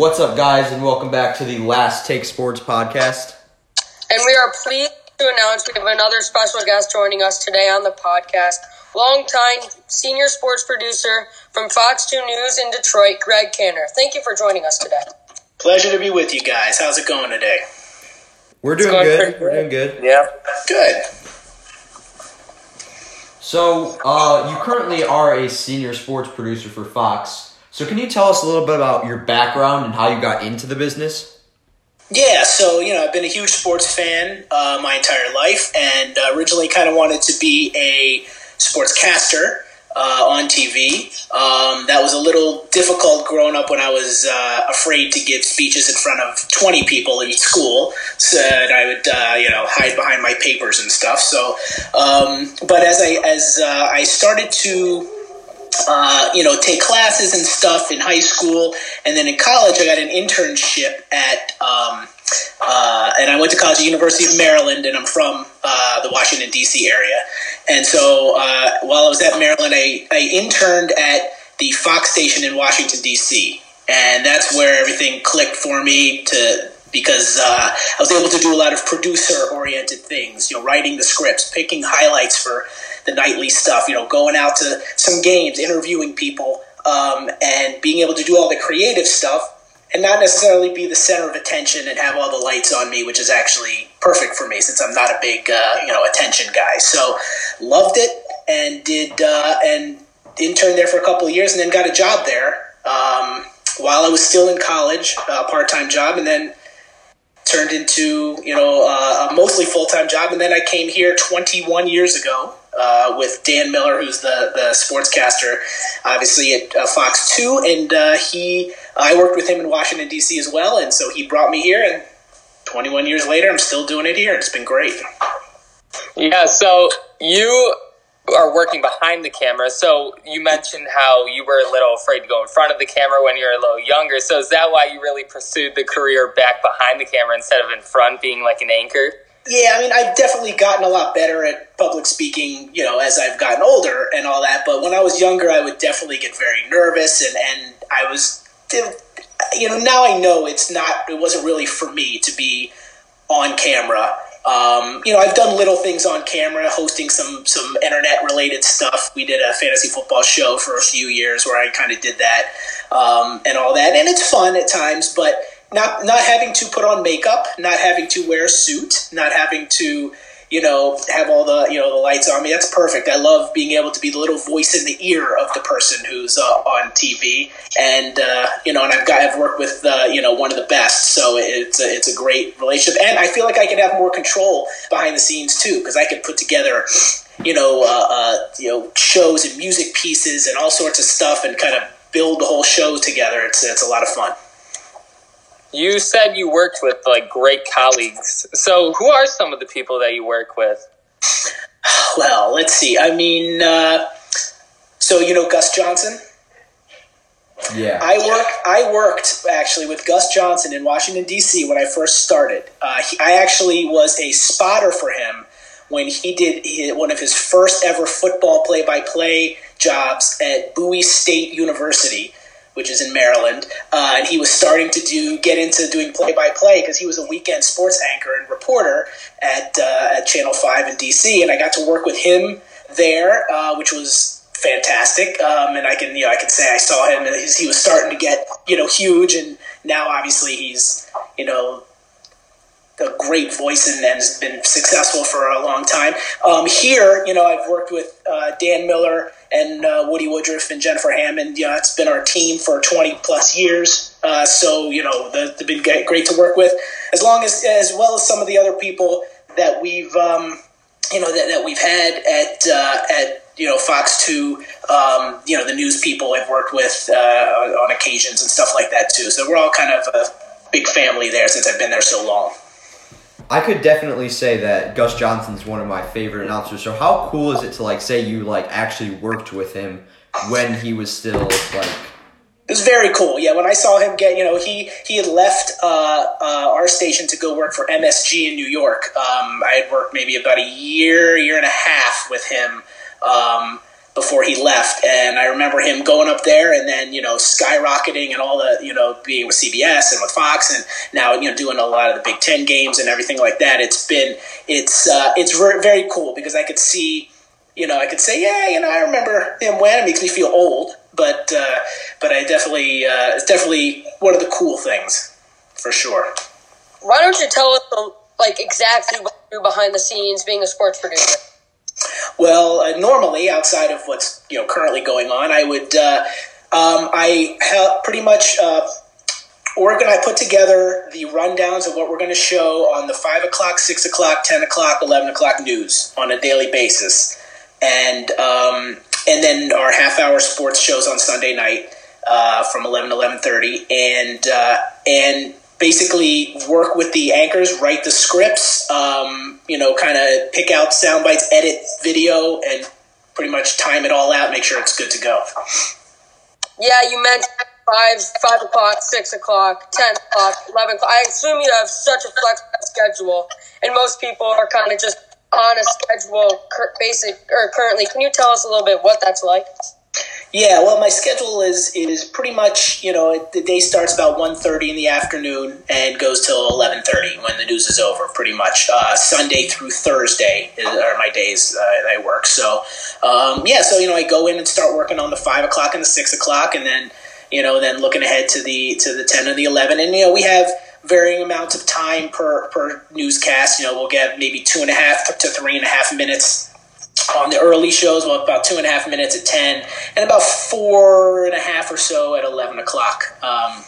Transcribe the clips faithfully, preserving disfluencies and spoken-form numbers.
What's up, guys, and welcome back to the Last Take Sports Podcast. And we are pleased to announce we have another special guest joining us today on the podcast. Longtime senior sports producer from Fox two News in Detroit, Greg Kanner. Thank you for joining us today. Pleasure to be with you guys. How's it going today? We're doing good. good. We're doing good. Yeah. Good. So, uh, you currently are a senior sports producer for Fox. So, can you tell us a little bit about your background and how you got into the business? Yeah, so, you know, I've been a huge sports fan uh, my entire life, and uh, originally kind of wanted to be a sportscaster uh, on T V. Um, that was a little difficult growing up when I was uh, afraid to give speeches in front of twenty people in school, so that I would, uh, you know, hide behind my papers and stuff. So, um, but as I as uh, I started to Uh, you know, take classes and stuff in high school, and then in college I got an internship at, um, uh, and I went to college at University of Maryland, and I'm from uh, the Washington, D C area. And so uh, while I was at Maryland, I, I interned at the Fox station in Washington, D C, and that's where everything clicked for me to because uh, I was able to do a lot of producer-oriented things, you know, writing the scripts, picking highlights for the nightly stuff, you know, going out to some games, interviewing people, um, and being able to do all the creative stuff and not necessarily be the center of attention and have all the lights on me, which is actually perfect for me since I'm not a big, uh, you know, attention guy. So loved it and did uh, and interned there for a couple of years and then got a job there um, while I was still in college, a part-time job, and then turned into, you know, uh, a mostly full-time job. And then I came here twenty-one years ago uh, with Dan Miller, who's the, the sportscaster, obviously at uh, Fox two. And uh, he, I worked with him in Washington, D C as well. And so he brought me here. And twenty-one years later, I'm still doing it here. It's been great. Yeah, so you are working behind the camera. So you mentioned how you were a little afraid to go in front of the camera when you were a little younger. So is that why you really pursued the career back behind the camera instead of in front, being like an anchor? Yeah, I mean, I've definitely gotten a lot better at public speaking, you know, as I've gotten older and all that. But when I was younger, I would definitely get very nervous, and, and I was, you know, now I know it's not, it wasn't really for me to be on camera. Um, you know, I've done little things on camera, hosting some some internet-related stuff. We did a fantasy football show for a few years where I kind of did that um, and all that. And it's fun at times, but not not having to put on makeup, not having to wear a suit, not having to, you know, have all the, you know, the lights on me. That's perfect. I love being able to be the little voice in the ear of the person who's uh, on T V. And, uh, you know, and I've got, I've worked with, uh, you know, one of the best. So it's a, it's a great relationship. And I feel like I can have more control behind the scenes too, because I could put together, you know, uh, uh, you know, shows and music pieces and all sorts of stuff and kind of build the whole show together. It's, it's a lot of fun. You said you worked with, like, great colleagues. So who are some of the people that you work with? Well, let's see. I mean, uh, so you know Gus Johnson? Yeah. I work. I worked, actually, with Gus Johnson in Washington, D C when I first started. Uh, he, I actually was a spotter for him when he did his, one of his first ever football play-by-play jobs at Bowie State University, which is in Maryland, uh, and he was starting to do get into doing play-by-play because he was a weekend sports anchor and reporter at, uh, at Channel five in D C, and I got to work with him there, uh, which was fantastic, um, and I can, you know, I can say I saw him, and he was starting to get, you know, huge, and now obviously he's, you know, a great voice and has been successful for a long time. Um, here, you know, I've worked with uh, Dan Miller and uh, Woody Woodruff and Jennifer Hammond. You know, it's been our team for twenty plus years. Uh, so, you know, they've been great to work with, as long as, as well as some of the other people that we've, um, you know, that, that we've had at, uh, at, you know, Fox two, um, you know, the news people I've worked with uh, on occasions and stuff like that too. So we're all kind of a big family there since I've been there so long. I could definitely say that Gus Johnson's one of my favorite announcers. So how cool is it to, like, say you, like, actually worked with him when he was still, like... It was very cool. Yeah, when I saw him get, you know, he, he had left uh, uh, our station to go work for M S G in New York. Um, I had worked maybe about a year, year and a half with him. Um, before he left. And I remember him going up there and then, you know, skyrocketing and all the, you know, being with C B S and with Fox and now, you know, doing a lot of the Big Ten games and everything like that. It's been, it's, uh, it's very cool because I could see, you know, I could say, yeah, you know, I remember him when. It makes me feel old, but, uh, but I definitely, uh, it's definitely one of the cool things for sure. Why don't you tell us the, like, exactly what you do behind the scenes being a sports producer? Well, uh, normally, outside of what's, you know, currently going on, I would, uh, um, I help pretty much, uh, Oregon, I put together the rundowns of what we're going to show on the five o'clock, six o'clock, ten o'clock, eleven o'clock news on a daily basis. And, um, and then our half-hour sports shows on Sunday night uh, from eleven to eleven thirty. And, uh, and basically work with the anchors, write the scripts, um, you know, kind of pick out sound bites, edit video, and pretty much time it all out, make sure it's good to go. Yeah, you meant five, five o'clock, six o'clock, ten o'clock, eleven o'clock. I assume you have such a flexible schedule, and most people are kind of just on a schedule, cur- basic or currently. Can you tell us a little bit what that's like? Yeah, well, my schedule is is pretty much, you know, the day starts about one thirty in the afternoon and goes till eleven thirty when the news is over, pretty much. Uh, Sunday through Thursday are my days uh, that I work. So, um, yeah, so, you know, I go in and start working on the five o'clock and the six o'clock and then, you know, then looking ahead to the to the ten and the eleven. And, you know, we have varying amounts of time per, per newscast. You know, we'll get maybe two and a half to three and a half minutes on the early shows, well, about two and a half minutes at ten, and about four and a half or so at eleven o'clock um,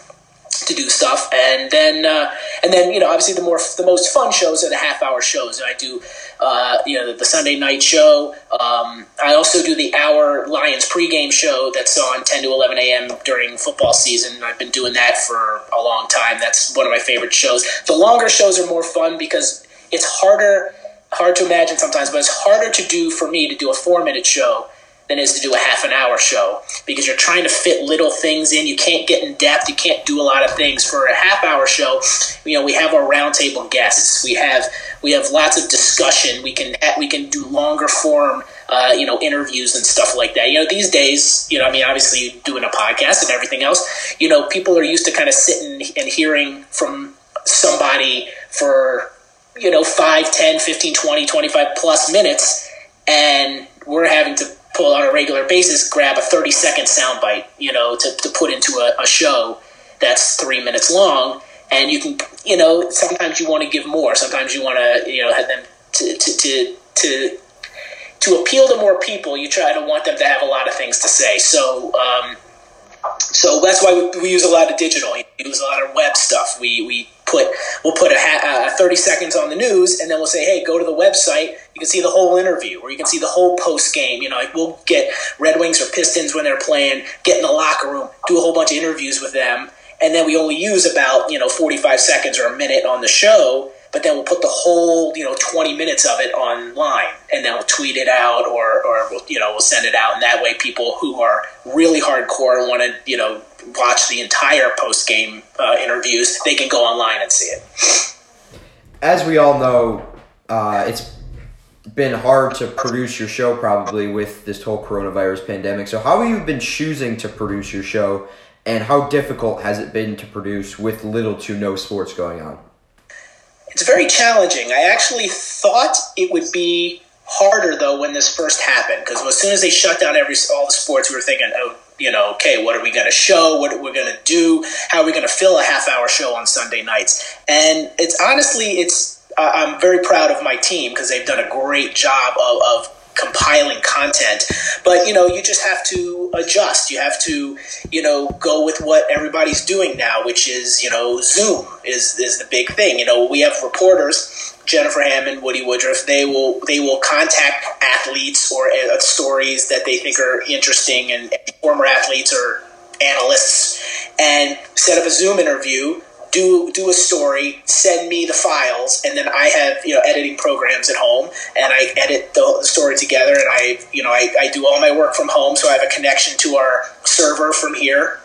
to do stuff, and then uh, and then you know, obviously the more the most fun shows are the half hour shows. I do uh, you know the, the Sunday night show. Um, I also do the hour Lions pregame show that's on ten to eleven a m during football season. I've been doing that for a long time. That's one of my favorite shows. The longer shows are more fun because it's harder. Hard to imagine sometimes, but it's harder to do for me to do a four-minute show than it is to do a half-an-hour show because you're trying to fit little things in. You can't get in depth. You can't do a lot of things. For a half-hour show, you know, we have our roundtable guests. We have we have lots of discussion. We can we can do longer form, uh, you know, interviews and stuff like that. You know, these days, you know, I mean, obviously doing a podcast and everything else, you know, people are used to kind of sitting and hearing from somebody for, you know, five, ten, fifteen, twenty, twenty-five plus minutes, and we're having to pull on a regular basis, grab a thirty-second soundbite, you know, to, to put into a, a show that's three minutes long, and you can, you know, sometimes you want to give more, sometimes you want to, you know, have them to to to to, to appeal to more people. You try to want them to have a lot of things to say, so um, so that's why we, we use a lot of digital, we use a lot of web stuff, we we. Put, we'll put a ha- uh, thirty seconds on the news, and then we'll say, hey, go to the website. You can see the whole interview, or you can see the whole post game. You know, like we'll get Red Wings or Pistons when they're playing, get in the locker room, do a whole bunch of interviews with them, and then we only use about, you know, forty-five seconds or a minute on the show, but then we'll put the whole, you know, twenty minutes of it online, and then we'll tweet it out, or, or we'll, you know, we'll send it out, and that way people who are really hardcore and want to, you know, watch the entire post-game uh, interviews, they can go online and see it. As we all know, uh, it's been hard to produce your show probably with this whole coronavirus pandemic. So how have you been choosing to produce your show, and how difficult has it been to produce with little to no sports going on? It's very challenging. I actually thought it would be harder, though, when this first happened, because as soon as they shut down every all the sports, we were thinking, oh, you know, okay, what are we going to show? What are we going to do? How are we going to fill a half-hour show on Sunday nights? And it's honestly, it's uh, I'm very proud of my team because they've done a great job of, of compiling content. But, you know, you just have to adjust. You have to, you know, go with what everybody's doing now, which is, you know, Zoom is is the big thing. You know, we have reporters, Jennifer Hammond, Woody Woodruff, they will they will contact athletes or uh, stories that they think are interesting, and, and former athletes or analysts, and set up a Zoom interview, do do a story, send me the files, and then I have, you know, editing programs at home, and I edit the story together, and I, you know, I, I do all my work from home, so I have a connection to our server from here.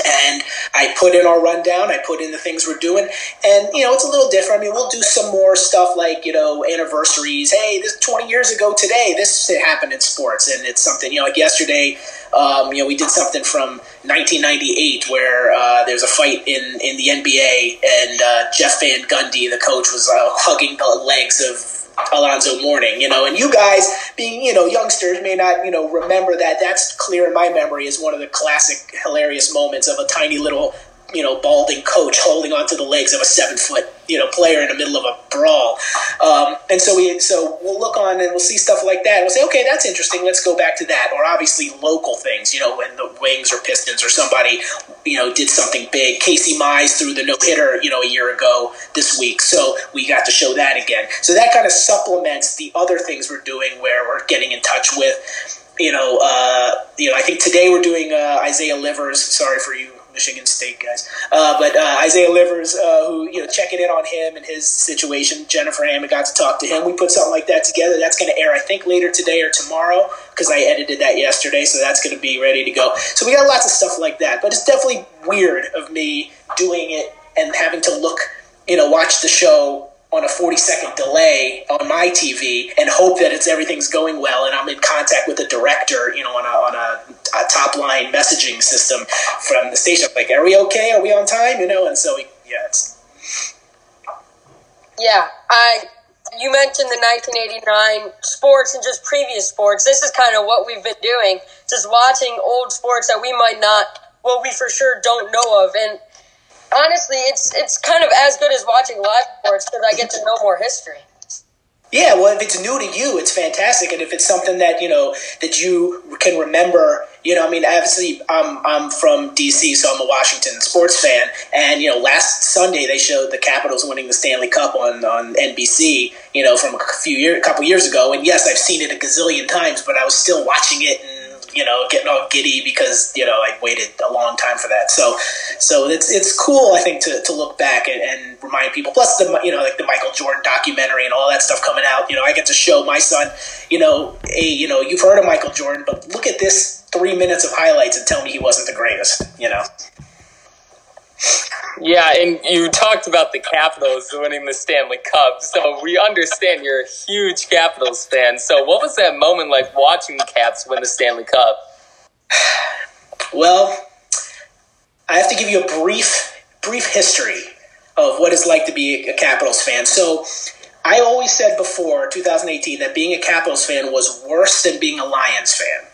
And I put in our rundown. I put in the things we're doing. And, you know, it's a little different. I mean, we'll do some more stuff like, you know, anniversaries. Hey, this twenty years ago today, this happened in sports. And it's something, you know, like yesterday, um, you know, we did something from nineteen ninety-eight where uh, there's a fight in, in the N B A. And uh, Jeff Van Gundy, the coach, was uh, hugging the legs of Alonzo Mourning, you know, and you guys being, you know, youngsters may not, you know, remember that. That's clear in my memory as one of the classic hilarious moments of a tiny little, you know, balding coach holding onto the legs of a seven foot, you know, player in the middle of a brawl. Um, and so we, so we'll look on and we'll see stuff like that. We'll say, okay, that's interesting. Let's go back to that. Or obviously local things, you know, when the Wings or Pistons or somebody, you know, did something big. Casey Mize threw the no hitter, you know, a year ago this week. So we got to show that again. So that kind of supplements the other things we're doing where we're getting in touch with, you know, uh, you know, I think today we're doing uh, Isaiah Livers. Sorry for you Michigan State guys, uh, but uh, Isaiah Livers, uh, who you know, checking in on him and his situation. Jennifer Hammond got to talk to him. We put something like that together. That's going to air, I think, later today or tomorrow because I edited that yesterday, so that's going to be ready to go. So we got lots of stuff like that, but it's definitely weird of me doing it and having to look, you know, watch the show on a forty second delay on my T V and hope that it's everything's going well and I'm in contact with the director, you know, on a on a, a top line messaging system from the station. I'm like, are we okay? Are we on time? You know, and so we, yeah, it's... yeah. I you mentioned the nineteen eighty-nine sports and just previous sports. This is kind of what we've been doing, just watching old sports that we might not, well, we for sure don't know of, and. Honestly, it's it's kind of as good as watching live sports because I get to know more history. Yeah, well, if it's new to you, it's fantastic, and if it's something that you know that you can remember, you know, I mean, obviously, I'm I'm from D C, so I'm a Washington sports fan, and you know, last Sunday they showed the Capitals winning the Stanley Cup on, on N B C, you know, from a few year, a couple years ago, and yes, I've seen it a gazillion times, but I was still watching it. And you know, getting all giddy because, you know, I waited a long time for that. So so it's it's cool, I think, to, to look back and, and remind people. Plus, the you know, like the Michael Jordan documentary and all that stuff coming out. You know, I get to show my son, you know, hey, you know, you've heard of Michael Jordan, but look at this three minutes of highlights and tell me he wasn't the greatest, you know. Yeah, and you talked about the Capitals winning the Stanley Cup, so we understand you're a huge Capitals fan. So what was that moment like watching the Caps win the Stanley Cup? Well, I have to give you a brief, brief history of what it's like to be a Capitals fan. So I always said before two thousand eighteen that being a Capitals fan was worse than being a Lions fan,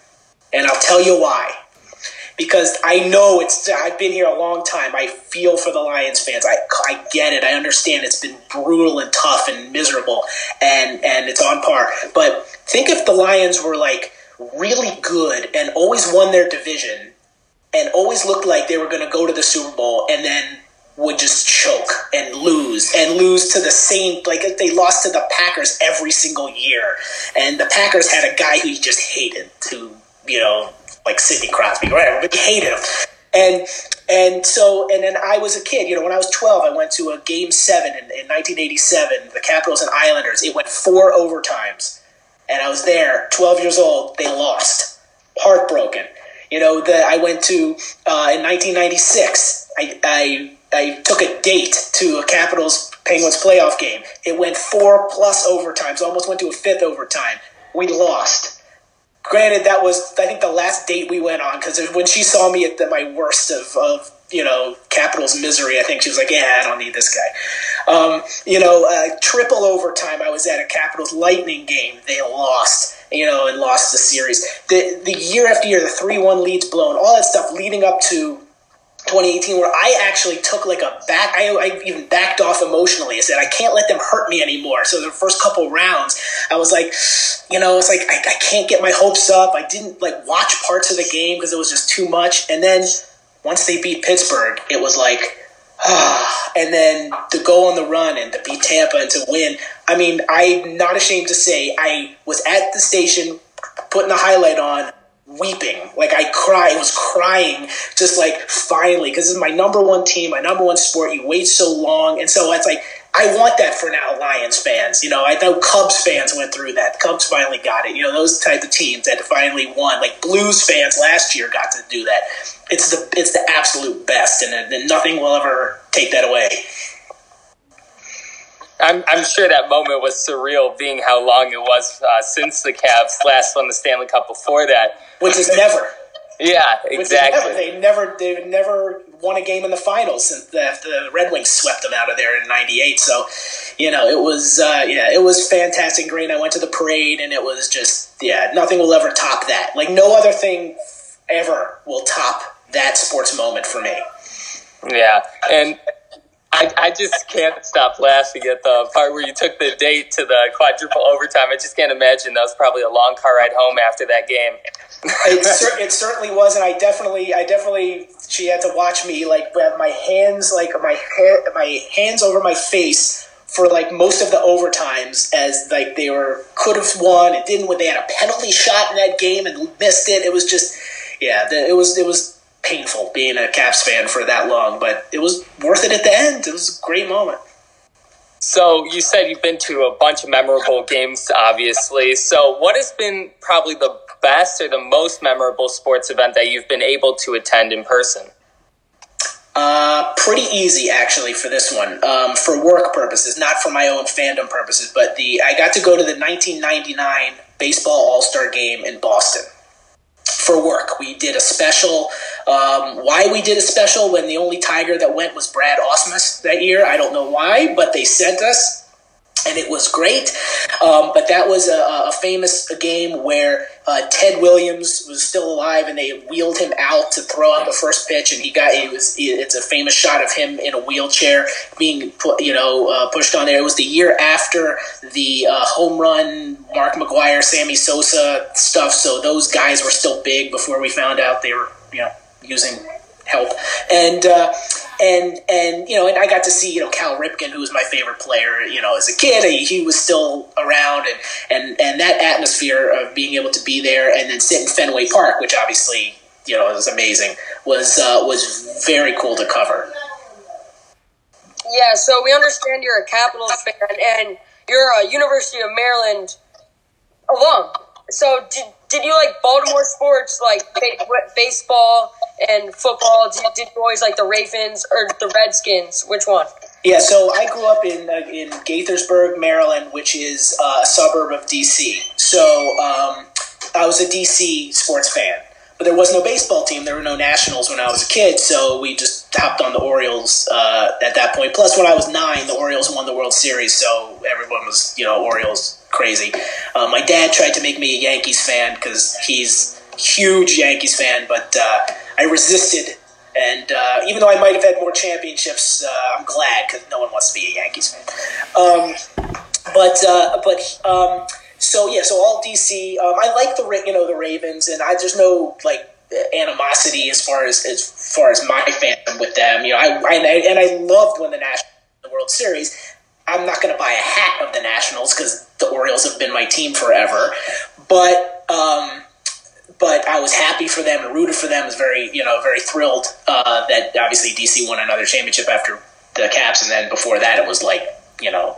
and I'll tell you why. Because I know it's, I've been here a long time. I feel for the Lions fans. I, I get it. I understand it's been brutal and tough and miserable, and, and it's on par. But think if the Lions were like really good and always won their division and always looked like they were going to go to the Super Bowl and then would just choke and lose and lose to the same, like they lost to the Packers every single year. And the Packers had a guy who you just hated to, you know, like Sidney Crosby, right? But you hate him. And and so, and then I was a kid, you know, when I was twelve, I went to a game seven in, in nineteen eighty-seven, the Capitals and Islanders. It went four overtimes. And I was there, twelve years old, they lost. Heartbroken. You know, the, I went to, uh, in nineteen ninety-six, I, I I took a date to a Capitals Penguins playoff game. It went four plus overtimes, almost went to a fifth overtime. We lost. Granted, that was, I think, the last date we went on, because when she saw me at the, my worst of, of, you know, Capitals misery, I think she was like, yeah, I don't need this guy. Um, you know, uh, triple overtime, I was at a Capitals Lightning game. They lost, you know, and lost the series. The, the year after year, the three one leads blown, all that stuff leading up to twenty eighteen, where I actually took like a back, I, I even backed off emotionally. I said, I can't let them hurt me anymore. So the first couple rounds, I was like, you know, it's like, I, I can't get my hopes up. I didn't like watch parts of the game because it was just too much. And then once they beat Pittsburgh, it was like, ah, and then to go on the run and to beat Tampa and to win. I mean, I'm not ashamed to say I was at the station putting the highlight on, weeping, like I cried, I was crying, just like finally, because this is my number one team, my number one sport, you wait so long, and so it's like, I want that for now, Lions fans. You know, I know Cubs fans went through that. Cubs finally got it. You know, those type of teams that finally won. Like Blues fans last year got to do that. It's the it's the absolute best, and, and nothing will ever take that away. I'm I'm sure that moment was surreal, being how long it was uh, since the Cavs last won the Stanley Cup. Before that, which is never. Yeah, exactly. They never, they never won a game in the finals since the, the Red Wings swept them out of there in ninety-eight. So, you know, it was, uh, yeah, it was fantastic. Great. I went to the parade, and it was just, yeah, nothing will ever top that. Like no other thing ever will top that sports moment for me. Yeah, and I, I just can't stop laughing at the part where you took the date to the quadruple overtime. I just can't imagine. That was probably a long car ride home after that game. it, cer- it certainly was, and I definitely, I definitely. She had to watch me like have my hands, like my ha- my hands over my face for like most of the overtimes, as like they were could have won. It didn't. When they had a penalty shot in that game and missed it, it was just, yeah, the, it was it was painful being a Caps fan for that long, but it was worth it at the end. It was a great moment. So you said you've been to a bunch of memorable games, obviously. So what has been probably the best or the most memorable sports event that you've been able to attend in person? Uh, pretty easy, actually, for this one. Um, for work purposes, not for my own fandom purposes, but the I got to go to the nineteen ninety-nine Baseball All-Star Game in Boston. For work, we did a special. Um, why we did a special when the only Tiger that went was Brad Ausmus that year, I don't know why, but they sent us. And it was great, um, but that was a, a famous game where uh, Ted Williams was still alive, and they wheeled him out to throw out the first pitch, and he got it was it's a famous shot of him in a wheelchair being put, you know uh, pushed on there. It was the year after the uh, home run Mark McGwire, Sammy Sosa stuff, so those guys were still big before we found out they were you know using help and. Uh, And, and you know, and I got to see, you know, Cal Ripken, who was my favorite player, you know, as a kid. He, he was still around, and, and, and that atmosphere of being able to be there and then sit in Fenway Park, which obviously, you know, was amazing, was uh, was very cool to cover. Yeah, so we understand you're a Capitals fan, and you're a University of Maryland alum. So did, did you like Baltimore sports, like baseball and football? Did, did you always like the Ravens or the Redskins? Which one? Yeah, so I grew up in uh, in Gaithersburg, Maryland, which is uh, a suburb of D C. So um, I was a D C sports fan, but there was no baseball team. There were no Nationals when I was a kid, so we just hopped on the Orioles uh, at that point. Plus, when I was nine, the Orioles won the World Series, so everyone was, you know, Orioles crazy. Uh, my dad tried to make me a Yankees fan because he's a huge Yankees fan, but uh, I resisted. And uh, even though I might have had more championships, uh, I'm glad, because no one wants to be a Yankees fan. Um, but uh, but um, so yeah, so all D C. Um, I like the you know the Ravens, and I, there's no like animosity as far as as far as my fandom with them. You know, I, I and I loved when the Nationals won the World Series. I'm not going to buy a hat of the Nationals because the Orioles have been my team forever, but um, but I was happy for them and rooted for them. I was very you know very thrilled uh, that obviously D C won another championship after the Caps, and then before that it was like you know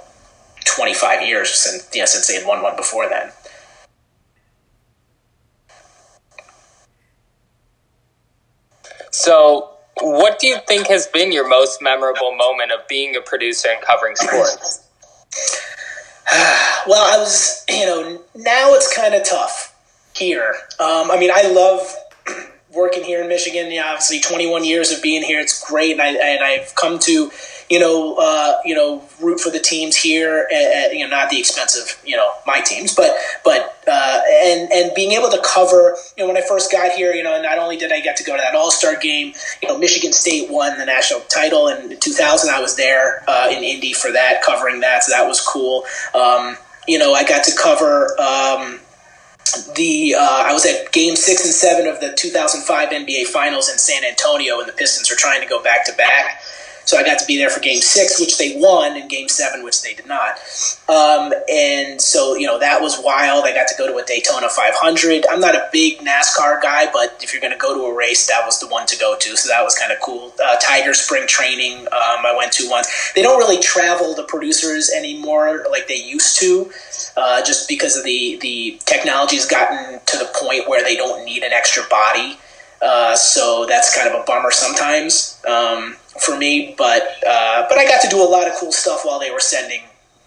twenty-five years since yeah, since they had won one before then. So, what do you think has been your most memorable moment of being a producer and covering sports? Well, I was, you know, now it's kind of tough here. Um, I mean, I love working here in Michigan. You know, obviously, twenty-one years of being here, it's great, and I and I've come to, you know, uh, you know, root for the teams here. At, at, you know, not the expense of you know my teams, but but uh, and and being able to cover. You know, when I first got here, you know, not only did I get to go to that All-Star game, you know, Michigan State won the national title in two thousand. I was there uh, in Indy for that, covering that, so that was cool. Um, you know, I got to cover. Um, The uh, I was at game six and seven of the two thousand five N B A Finals in San Antonio, and the Pistons are trying to go back to back. So I got to be there for game six, which they won, and game seven, which they did not. Um, and so, you know, that was wild. I got to go to a Daytona five hundred. I'm not a big NASCAR guy, but if you're going to go to a race, that was the one to go to. So that was kind of cool. Uh, Tiger spring training, um, I went to once. They don't really travel, the producers, anymore like they used to, uh, just because of the, the technology's gotten to the point where they don't need an extra body. Uh, so that's kind of a bummer sometimes um, for me, but uh, but I got to do a lot of cool stuff while they were sending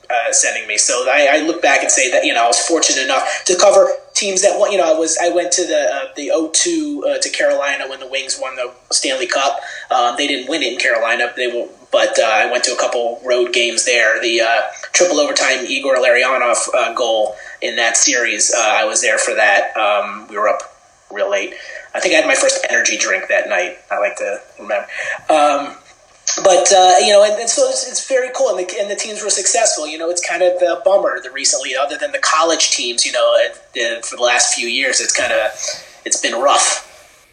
uh, sending me. So I, I look back and say that, you know, I was fortunate enough to cover teams that won. You know, I was I went to the uh, the oh two uh, to Carolina when the Wings won the Stanley Cup. Um, they didn't win it in Carolina. They were, but uh, I went to a couple road games there. The uh, triple overtime Igor Larionov uh, goal in that series. Uh, I was there for that. Um, we were up real late. I think I had my first energy drink that night. I like to remember. Um, but, uh, you know, and, and so it's, it's very cool. And the, and the teams were successful. You know, it's kind of a bummer that recently, other than the college teams, you know, uh, for the last few years, it's kind of, it's been rough.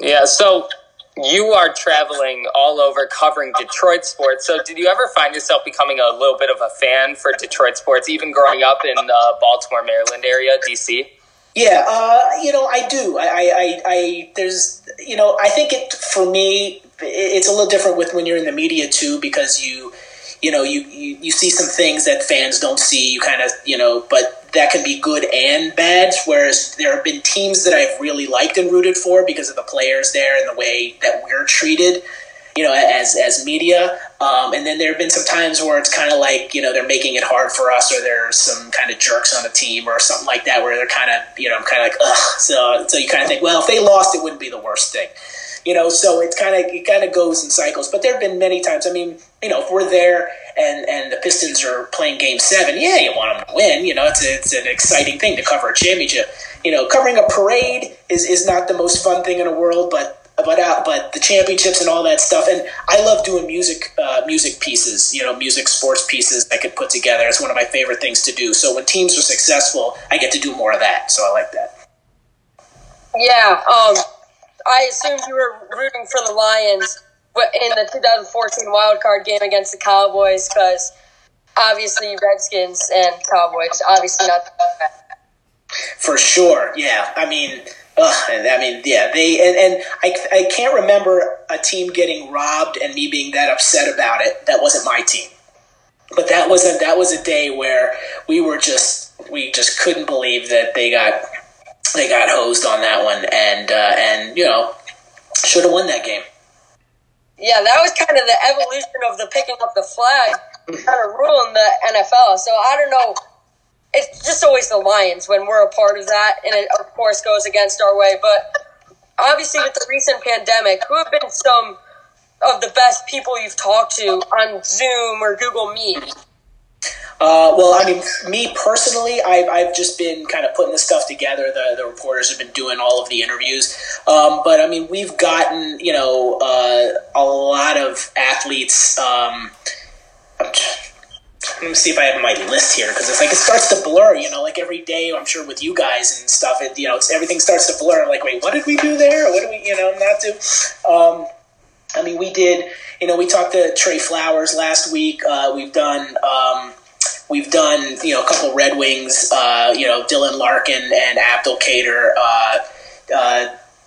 Yeah, so you are traveling all over covering Detroit sports. So did you ever find yourself becoming a little bit of a fan for Detroit sports, even growing up in the Baltimore, Maryland area, D C? Yeah, uh, you know, I do. I, I, I, there's, you know, I think it, for me, it's a little different with when you're in the media too, because you, you know, you, you, you see some things that fans don't see, you kind of, you know, but that can be good and bad. Whereas there have been teams that I've really liked and rooted for because of the players there and the way that we're treated, you know, as, as media. Um, and then there have been some times where it's kind of like, you know, they're making it hard for us, or there's some kind of jerks on the team or something like that, where they're kind of, you know, I'm kind of like, ugh. So, so you kind of think, well, if they lost, it wouldn't be the worst thing, you know? So it's kind of, it kind of goes in cycles, but there've been many times, I mean, you know, if we're there and, and the Pistons are playing game seven, yeah, you want them to win, you know, it's a, it's an exciting thing to cover a championship, you know, covering a parade is, is not the most fun thing in the world, but But uh, but the championships and all that stuff, and I love doing music uh, music pieces, you know, music sports pieces I could put together. It's one of my favorite things to do. So when teams are successful, I get to do more of that. So I like that. Yeah, um, I assumed you were rooting for the Lions in the twenty fourteen wildcard game against the Cowboys, because obviously Redskins and Cowboys, obviously not. For sure, yeah. I mean. Ugh, and I mean, yeah, they and, and I, I can't remember a team getting robbed and me being that upset about it. That wasn't my team, but that was a, that was a day where we were just we just couldn't believe that they got they got hosed on that one, and uh, and you know, should have won that game. Yeah, that was kind of the evolution of the picking up the flag kind of rule in the N F L. So I don't know. It's just always the Lions when we're a part of that, and it, of course, goes against our way. But obviously with the recent pandemic, who have been some of the best people you've talked to on Zoom or Google Meet? Uh, well, I mean, me personally, I've, I've just been kind of putting this stuff together. The, the reporters have been doing all of the interviews. Um, but, I mean, we've gotten, you know, uh, a lot of athletes um, – let me see if I have my list here, because it's like it starts to blur, you know, like every day, I'm sure with you guys and stuff, it, you know, it's, everything starts to blur. I'm like, wait, what did we do there? What did we, you know, not do? Um, I mean, we did, you know, we talked to Trey Flowers last week. Uh, we've done, um, we've done, you know, a couple Red Wings, uh, you know, Dylan Larkin and Abdul Kader. Uh, uh,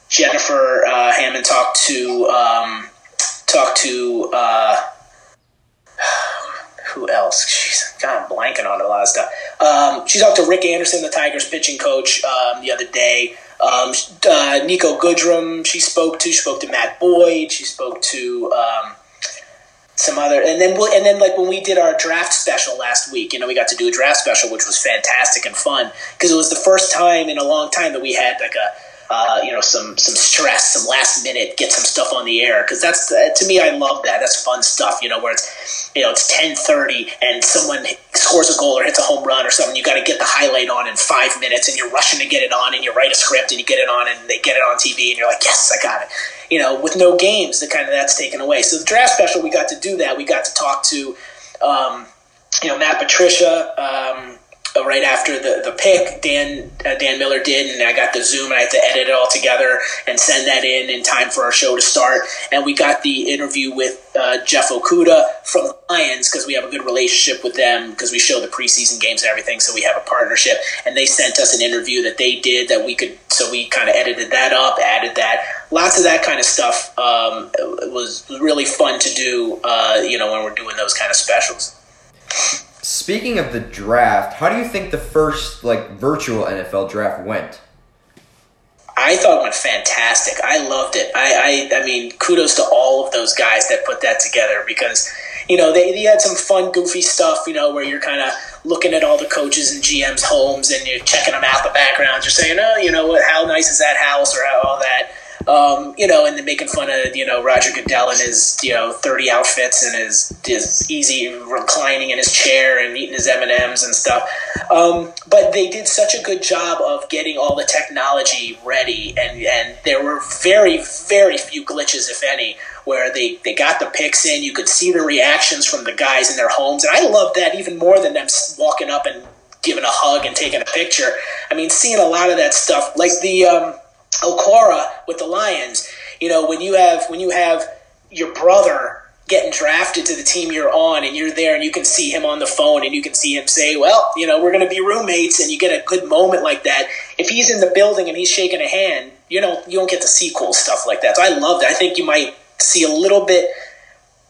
Jennifer uh, Hammond talked to, um, talked to, uh, who else? She's kind of blanking on a lot of stuff. Um, she talked to Rick Anderson, the Tigers pitching coach, um, the other day. Um, uh, Nico Goodrum, she spoke to. She spoke to Matt Boyd. She spoke to um, some other. And then, we'll, and then, like when we did our draft special last week, you know, we got to do a draft special, which was fantastic and fun, because it was the first time in a long time that we had like a. Uh, you know, some some stress, some last minute, get some stuff on the air, because that's uh, to me, I love that. That's fun stuff, you know, where it's, you know, it's ten thirty and someone scores a goal or hits a home run or something. You got to get the highlight on in five minutes, and you're rushing to get it on, and you write a script and you get it on, and they get it on T V, and you're like, yes, I got it. You know, with no games, the kind of that's taken away. So the draft special, we got to do that. We got to talk to, um, you know, Matt Patricia. Um, right after the, the pick, Dan uh, Dan Miller did, and I got the Zoom, and I had to edit it all together and send that in in time for our show to start. And we got the interview with uh, Jeff Okudah from the Lions, because we have a good relationship with them, because we show the preseason games and everything, so we have a partnership. And they sent us an interview that they did that we could, so we kind of edited that up, added that. Lots of that kind of stuff um, was really fun to do, uh, you know, when we're doing those kind of specials. Speaking of the draft, how do you think the first like virtual N F L draft went? I thought it went fantastic. I loved it. I, I, I mean, kudos to all of those guys that put that together, because you know they, they had some fun, goofy stuff. You know, where you're kind of looking at all the coaches and G M's homes, and you're checking them out the background. You're saying, oh, you know what? How nice is that house? Or how, all that. Um, you know, and then making fun of, you know, Roger Goodell and his, you know, thirty outfits and his, his easy reclining in his chair and eating his M and M's and stuff. Um, but they did such a good job of getting all the technology ready, and, and there were very, very few glitches, if any, where they, they got the picks in. You could see the reactions from the guys in their homes, and I loved that even more than them walking up and giving a hug and taking a picture. I mean, seeing a lot of that stuff, like the... Um, Okora with the Lions, you know, when you have when you have your brother getting drafted to the team you're on, and you're there and you can see him on the phone and you can see him say, well, you know, we're going to be roommates, and you get a good moment like that. If he's in the building and he's shaking a hand, you don't, you don't get to see cool stuff like that. So I love that. I think you might see a little bit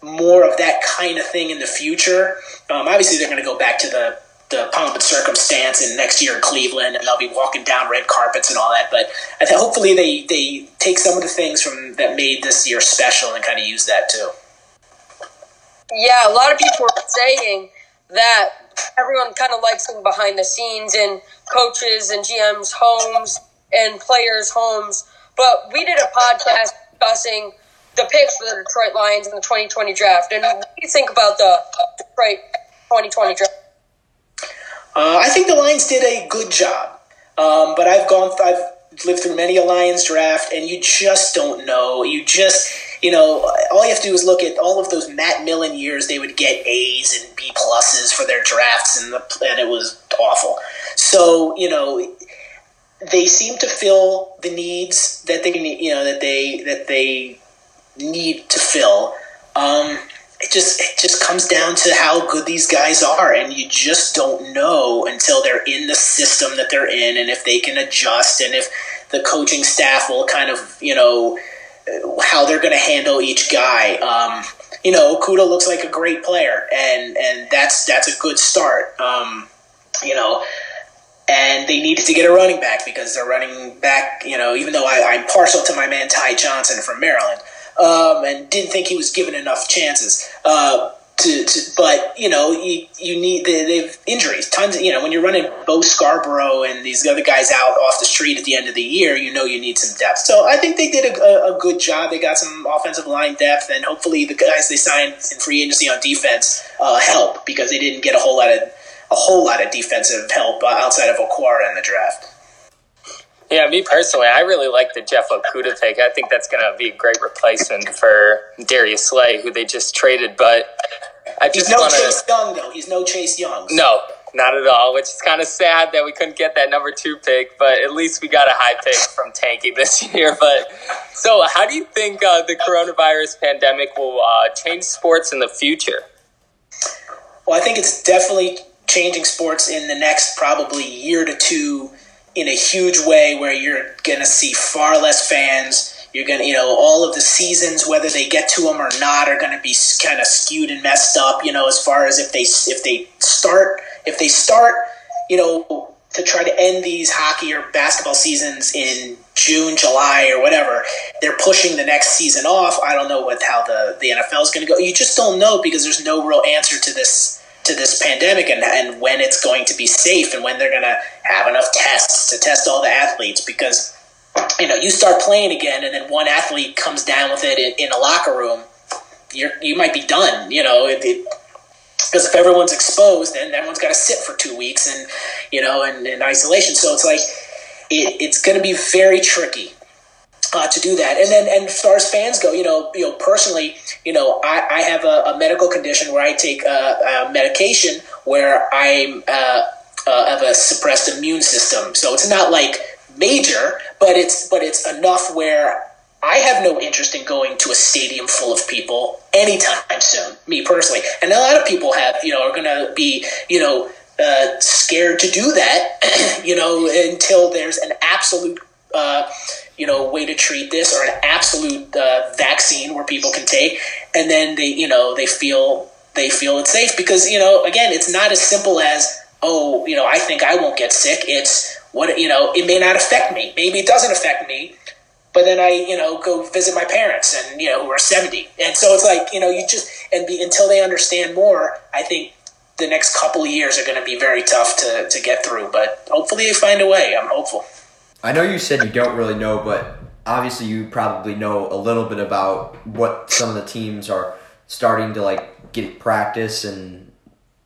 more of that kind of thing in the future. Um, obviously, they're going to go back to the the pomp and circumstance, and next year in Cleveland, and they'll be walking down red carpets and all that. But I th- hopefully they, they take some of the things from that made this year special and kind of use that too. Yeah, a lot of people are saying that everyone kind of likes them behind the scenes in coaches and G M's homes and players' homes. But we did a podcast discussing the picks for the Detroit Lions in the twenty twenty draft. And what do you think about the Detroit twenty twenty draft? Uh, I think the Lions did a good job, um, but I've gone, I've lived through many a Lions draft, and you just don't know. You just, you know, all you have to do is look at all of those Matt Millen years. They would get A's and B pluses for their drafts, and the, and it was awful. So, you know, they seem to fill the needs that they can, you know, that they that they need to fill. Um, It just it just comes down to how good these guys are, and you just don't know until they're in the system that they're in, and if they can adjust, and if the coaching staff will kind of, you know, how they're going to handle each guy. Um, you know, Okudah looks like a great player, and, and that's that's a good start. Um, you know, and they needed to get a running back, because their running back, you know, even though I, I'm partial to my man Ty Johnson from Maryland, Um, and didn't think he was given enough chances. Uh, to, to, but you know, you, you need they, they've injuries, tons. Of, you know, when you're running Bo Scarborough and these other guys out off the street at the end of the year, you know you need some depth. So I think they did a, a good job. They got some offensive line depth, and hopefully the guys they signed in free agency on defense uh, help, because they didn't get a whole lot of a whole lot of defensive help uh, outside of Okwara in the draft. Yeah, me personally, I really like the Jeff Okudah pick. I think that's going to be a great replacement for Darius Slay, who they just traded. But I just He's no wanna... Chase Young, though. He's no Chase Young. So. No, not at all, which is kind of sad that we couldn't get that number two pick. But at least we got a high pick from Tanky this year. But so how do you think uh, the coronavirus pandemic will uh, change sports in the future? Well, I think it's definitely changing sports in the next probably year to two in a huge way, where you're going to see far less fans. You're going to, you know, all of the seasons, whether they get to them or not, are going to be kind of skewed and messed up, you know, as far as if they, if they start, if they start, you know, to try to end these hockey or basketball seasons in June, July, or whatever, they're pushing the next season off. I don't know what, how the, the N F L is going to go. You just don't know, because there's no real answer to this to this pandemic, and, and when it's going to be safe, and when they're going to have enough tests to test all the athletes, because, you know, you start playing again and then one athlete comes down with it in, in a locker room, you're, you might be done, you know, it, it, because if everyone's exposed, then everyone's got to sit for two weeks and, you know, and in isolation. So it's like, it, it's going to be very tricky Uh, to do that. And then, and as far as fans go, you know, you know, personally, you know, I, I have a, a medical condition where I take a, a medication where I'm, uh, uh, of a suppressed immune system. So it's not like major, but it's but it's enough where I have no interest in going to a stadium full of people anytime soon, me personally. And a lot of people have, you know, are going to be, you know, uh, scared to do that, you know, until there's an absolute, uh, you know, way to treat this or an absolute uh, vaccine where people can take. And then they, you know, they feel they feel it's safe because, you know, again, it's not as simple as, oh, you know, I think I won't get sick. It's what, you know, it may not affect me. Maybe it doesn't affect me. But then I, you know, go visit my parents and, you know, who are seventy. And so it's like, you know, you just, and be, until they understand more, I think the next couple of years are going to be very tough to, to get through. But hopefully they find a way. I'm hopeful. I know you said you don't really know, but obviously you probably know a little bit about what some of the teams are starting to, like, get practice and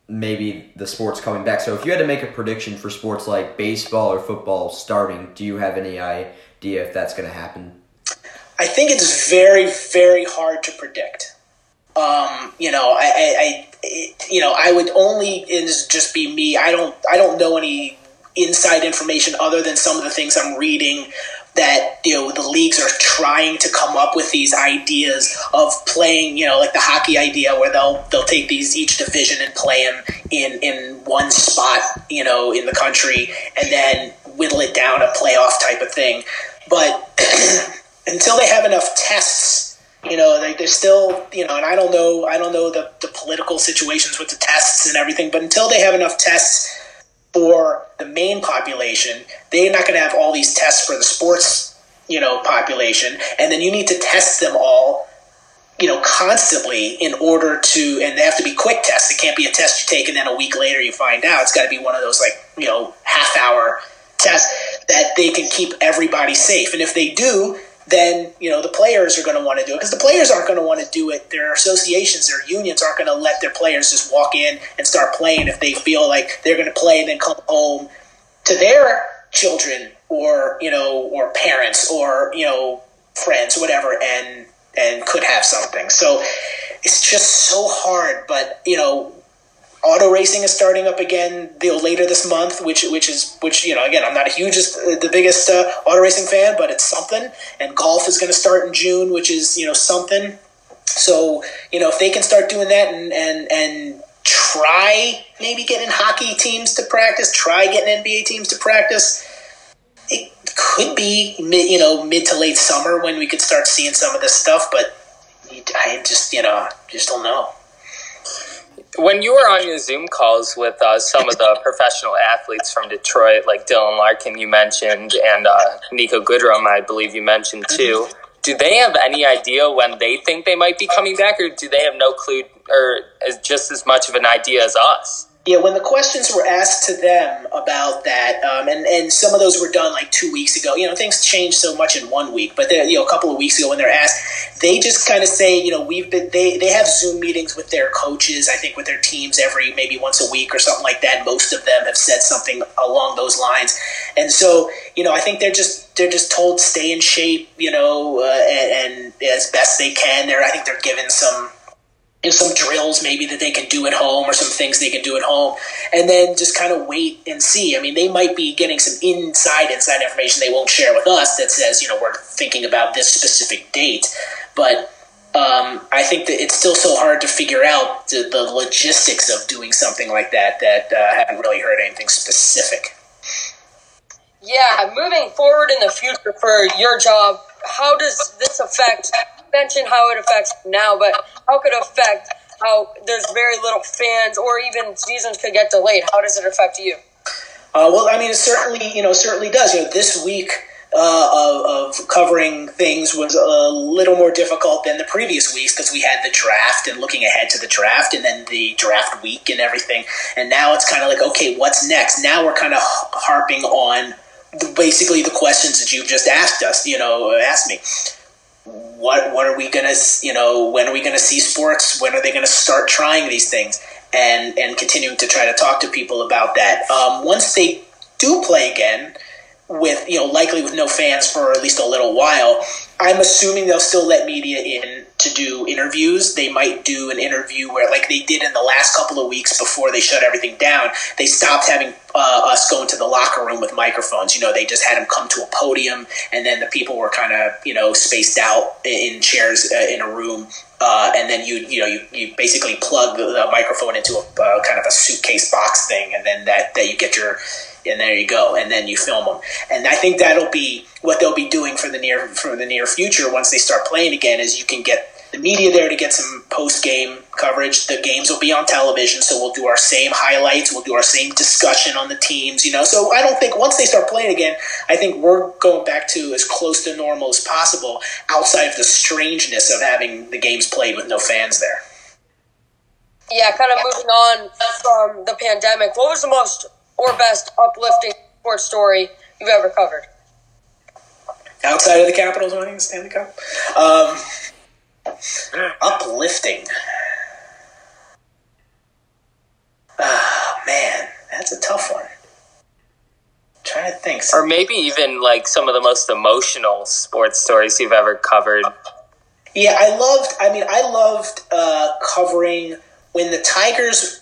maybe the sports coming back. So if you had to make a prediction for sports like baseball or football starting, do you have any idea? Dia, if that's going to happen? I think it's very, very hard to predict. Um, you know, I, I, I you know, I would only is just be me. I don't, I don't know any inside information other than some of the things I'm reading that, you know, the leagues are trying to come up with these ideas of playing, you know, like the hockey idea where they'll, they'll take these each division and play them in, in one spot, you know, in the country and then whittle it down a playoff type of thing. But until they have enough tests, you know, they, they're still, you know, and I don't know, I don't know the, the political situations with the tests and everything, but until they have enough tests for the main population, they're not going to have all these tests for the sports, you know, population. And then you need to test them all, you know, constantly in order to, and they have to be quick tests. It can't be a test you take and then a week later you find out. It's got to be one of those, like, you know, half hour tests that they can keep everybody safe. And if they do, then, you know, the players are going to want to do it because the players aren't going to want to do it. Their associations, their unions aren't going to let their players just walk in and start playing if they feel like they're going to play and then come home to their children or, you know, or parents or, you know, friends, whatever, and and could have something. So it's just so hard. But, you know, auto racing is starting up again, you know, later this month, which which is which you know again I'm not a huge the biggest uh, auto racing fan, but it's something. And golf is going to start in June, which is, you know, something. So, you know, if they can start doing that and and and try maybe getting hockey teams to practice, try getting N B A teams to practice, it could be mid, you know mid to late summer when we could start seeing some of this stuff. But I just you know just don't know. When you were on your Zoom calls with uh, some of the professional athletes from Detroit, like Dylan Larkin you mentioned, and uh, Nico Goodrum, I believe you mentioned too, do they have any idea when they think they might be coming back, or do they have no clue, or is just as much of an idea as us? Yeah, when the questions were asked to them about that, um, and, and some of those were done like two weeks ago. You know, things change so much in one week, but you know, a couple of weeks ago when they're asked, they just kind of say, you know, we've been. They, they have Zoom meetings with their coaches, I think, with their teams every maybe once a week or something like that. Most of them have said something along those lines, and so you know, I think they're just they're just told stay in shape, you know, uh, and, and as best they can. They're I think they're given some. And some drills maybe that they can do at home or some things they can do at home and then just kind of wait and see. I mean, they might be getting some inside, inside information they won't share with us that says, you know, we're thinking about this specific date. But um, I think that it's still so hard to figure out the, the logistics of doing something like that that uh, I haven't really heard anything specific. Yeah, moving forward in the future for your job, how does this affect – mention how it affects now, but how could it affect how there's very little fans or even seasons could get delayed? How does it affect you? Uh, well, I mean, it certainly, you know, certainly does. You know, this week uh, of, of covering things was a little more difficult than the previous weeks because we had the draft and looking ahead to the draft and then the draft week and everything. And now it's kind of like, okay, what's next? Now we're kind of harping on the, basically the questions that you've just asked us, you know, asked me. What what are we gonna you know when are we gonna see sports? When are they gonna start trying these things and and continuing to try to talk to people about that? Um, once they do play again, with you know likely with no fans for at least a little while, I'm assuming they'll still let media in to do interviews, they might do an interview where, like they did in the last couple of weeks before they shut everything down, they stopped having uh, us go into the locker room with microphones. You know, they just had them come to a podium, and then the people were kind of, you know, spaced out in chairs uh, in a room. Uh, and then you you know you, you basically plug the, the microphone into a uh, kind of a suitcase box thing, and then that, that you get your, and there you go, and then you film them. And I think that'll be what they'll be doing for the near for the near future once they start playing again. Is you can get the media there to get some post game coverage. The games will be on television, so we'll do our same highlights. We'll do our same discussion on the teams. You know, so I don't think once they start playing again, I think we're going back to as close to normal as possible, outside of the strangeness of having the games played with no fans there. Yeah, kind of moving on from the pandemic. What was the most or best uplifting sports story you've ever covered? Outside of the Capitals winning the Stanley Cup. Um, Uplifting. Ah, oh, man, that's a tough one. I'm trying to think. Or maybe even like some of the most emotional sports stories you've ever covered. Yeah, I loved. I mean, I loved uh, covering when the Tigers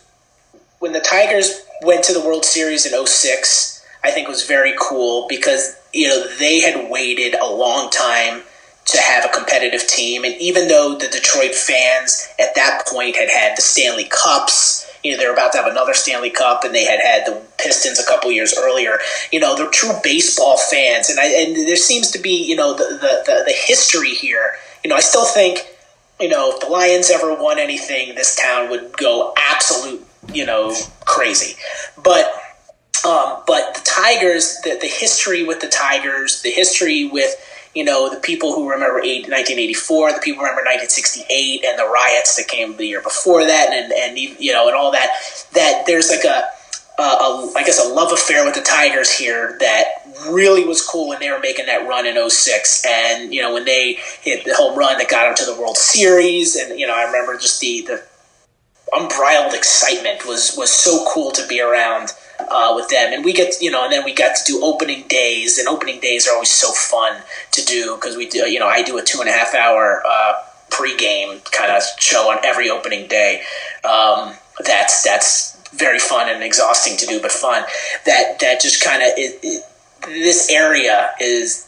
when the Tigers went to the World Series in oh six. I think was very cool because, you know, they had waited a long time to have a competitive team. And even though the Detroit fans at that point had had the Stanley Cups, you know, they're about to have another Stanley Cup, and they had had the Pistons a couple years earlier, you know, they're true baseball fans. And I, and there seems to be, you know, the, the, the, the history here. You know, I still think, you know, if the Lions ever won anything, this town would go absolute, you know, crazy. But um, but the Tigers, the, the history with the Tigers, the history with, you know, the people who remember nineteen eighty-four, the people who remember nineteen sixty-eight, and the riots that came the year before that, and and you know, and all that. That there's like a, a, a I guess, a love affair with the Tigers here that really was cool when they were making that run in oh six, and you know, when they hit the home run that got them to the World Series, and you know, I remember just the the unbridled excitement was was so cool to be around. Uh, with them, and we get to, you know, and then we got to do opening days, and opening days are always so fun to do because we do, you know, I do a two and a half hour uh, pregame kind of show on every opening day. Um, that's that's very fun and exhausting to do, but fun. That that just kind of this area is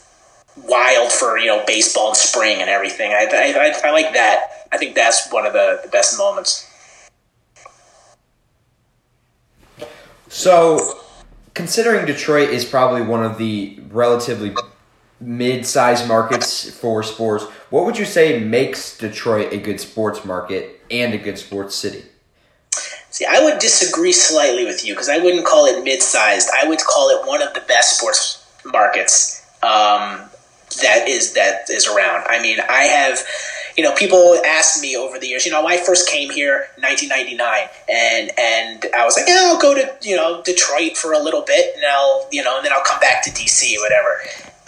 wild for, you know, baseball and spring and everything. I I, I like that. I think that's one of the, the best moments. So, considering Detroit is probably one of the relatively mid-sized markets for sports, what would you say makes Detroit a good sports market and a good sports city? See, I would disagree slightly with you because I wouldn't call it mid-sized. I would call it one of the best sports markets um, that is that is around. I mean, I have... You know, people asked me over the years, you know, I first came here in nineteen ninety-nine, and, and I was like, yeah, I'll go to, you know, Detroit for a little bit, and I'll, you know, and then I'll come back to D C or whatever.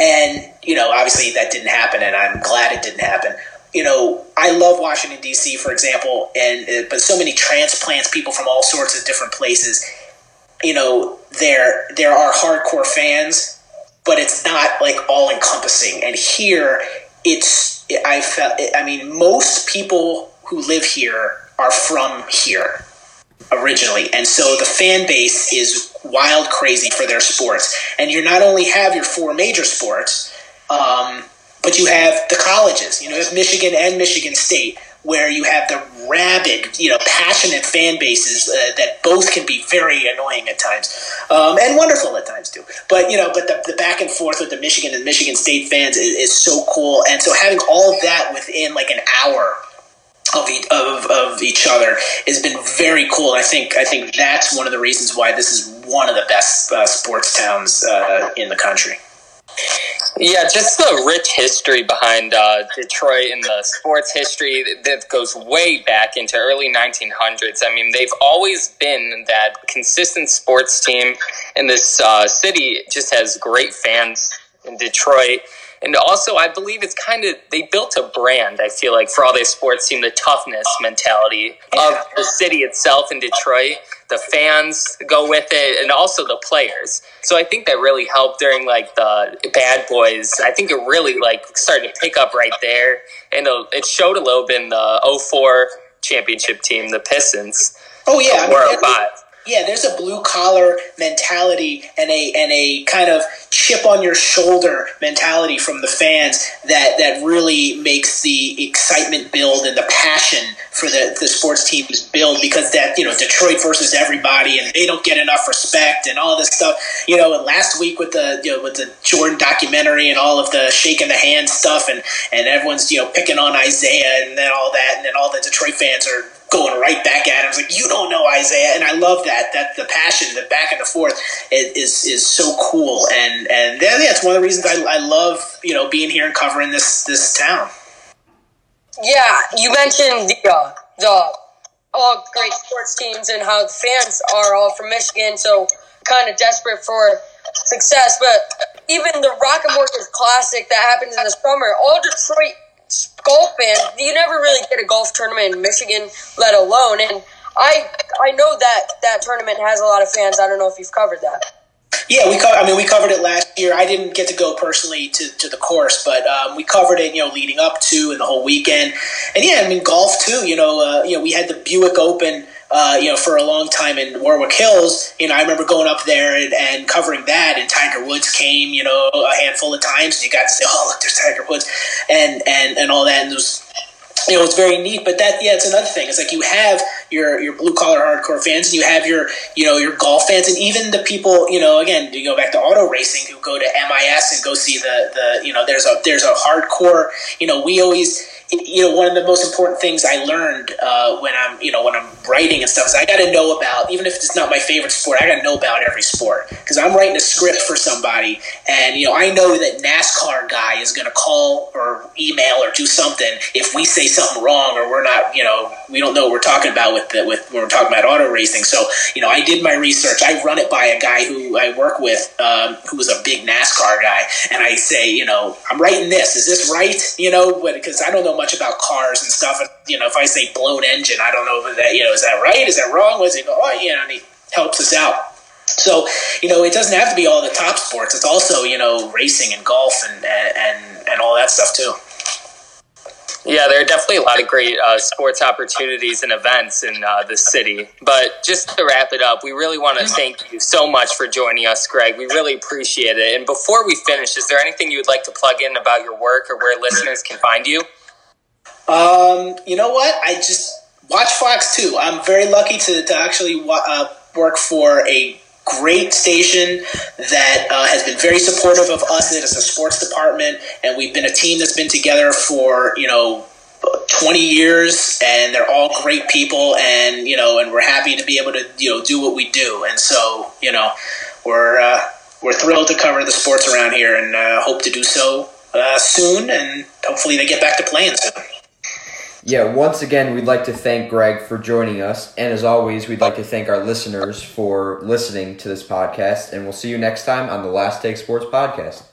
And, you know, obviously that didn't happen, and I'm glad it didn't happen. You know, I love Washington, D C, for example, and but so many transplants, people from all sorts of different places. You know, there there are hardcore fans, but it's not, like, all-encompassing. And here, it's... I felt. I mean, most people who live here are from here originally, and so the fan base is wild crazy for their sports. And you not only have your four major sports, um, but you have the colleges. You know, you have Michigan and Michigan State, where you have the rabid, you know, passionate fan bases uh, that both can be very annoying at times um, and wonderful at times too. But, you know, but the, the back and forth with the Michigan and Michigan State fans is, is so cool. And so having all of that within like an hour of, e- of of each other has been very cool. I think I think that's one of the reasons why this is one of the best uh, sports towns uh, in the country. Yeah, just the rich history behind uh, Detroit and the sports history that goes way back into early nineteen hundreds. I mean, they've always been that consistent sports team, and this uh, city just has great fans in Detroit. And also, I believe it's kind of, they built a brand, I feel like, for all their sports team, the toughness mentality of the city itself in Detroit. The fans go with it, and also the players. So I think that really helped during, like, the Bad Boys. I think it really, like, started to pick up right there. And it showed a little bit in the oh four championship team, the Pistons. Oh, yeah. World Five. Yeah, there's a blue-collar mentality and a and a kind of chip-on-your-shoulder mentality from the fans that, that really makes the excitement build and the passion for the, the sports teams build, because that, you know, Detroit versus everybody and they don't get enough respect and all this stuff. You know, and last week with the, you know, with the Jordan documentary and all of the shaking the hand stuff and, and everyone's, you know, picking on Isaiah and then all that, and then all the Detroit fans are going right back at him. It's like, you don't know Isaiah. And I love that, that the passion, the back and the forth is, is so cool. And, and yeah, it's one of the reasons I, I love, you know, being here and covering this, this town. Yeah. You mentioned the, uh, the all great sports teams and how the fans are all from Michigan. So kind of desperate for success, but even the Rock and Mortgage Classic that happens in the summer, all Detroit golf fans, you never really get a golf tournament in Michigan, let alone. And I I know that that tournament has a lot of fans. I don't know if you've covered that. Yeah, we co- I mean, we covered it last year. I didn't get to go personally to, to the course, but um, we covered it, you know, leading up to and the whole weekend. And yeah, I mean, golf too. You know, uh, you know, we had the Buick Open. Uh, you know, for a long time in Warwick Hills, you know, I remember going up there and, and covering that, and Tiger Woods came, you know, a handful of times, and you got to say, oh, look, there's Tiger Woods, and, and, and all that, and it was, you know, it's very neat. But that, yeah, it's another thing. It's like you have your, your blue-collar hardcore fans, and you have your, you know, your golf fans, and even the people, you know, again, you go back to auto racing, who go to M I S and go see the, the you know, there's a there's a hardcore, you know, we always... You know, one of the most important things I learned uh, when I'm, you know, when I'm writing and stuff is I got to know about, even if it's not my favorite sport, I got to know about every sport, because I'm writing a script for somebody, and you know, I know that NASCAR guy is going to call or email or do something if we say something wrong or we're not, you know, we don't know what we're talking about with the, with when we're talking about auto racing. So, you know, I did my research. I run it by a guy who I work with, um, who was a big NASCAR guy, and I say, you know, I'm writing this. Is this right? You know, because I don't know much about cars and stuff, and you know, if I say blown engine, I don't know if that, you know, is that right, is that wrong, was it, oh, you know, and he helps us out. So, you know, it doesn't have to be all the top sports. It's also, you know, racing and golf and and and all that stuff too. Yeah, there are definitely a lot of great uh, sports opportunities and events in uh, the city. But just to wrap it up, we really want to thank you so much for joining us, Greg. We really appreciate it. And before we finish, is there anything you would like to plug in about your work or where listeners can find you? Um, you know what? I just watch Fox two. I'm very lucky to, to actually wa- uh, work for a great station that uh, has been very supportive of us as a sports department, and we've been a team that's been together for, you know, twenty years, and they're all great people, and, you know, and we're happy to be able to, you know, do what we do. And so, you know, we're, uh, we're thrilled to cover the sports around here, and uh, hope to do so uh, soon, and hopefully they get back to playing soon. Yeah, once again, we'd like to thank Greg for joining us. And as always, we'd like to thank our listeners for listening to this podcast. And we'll see you next time on the Last Take Sports Podcast.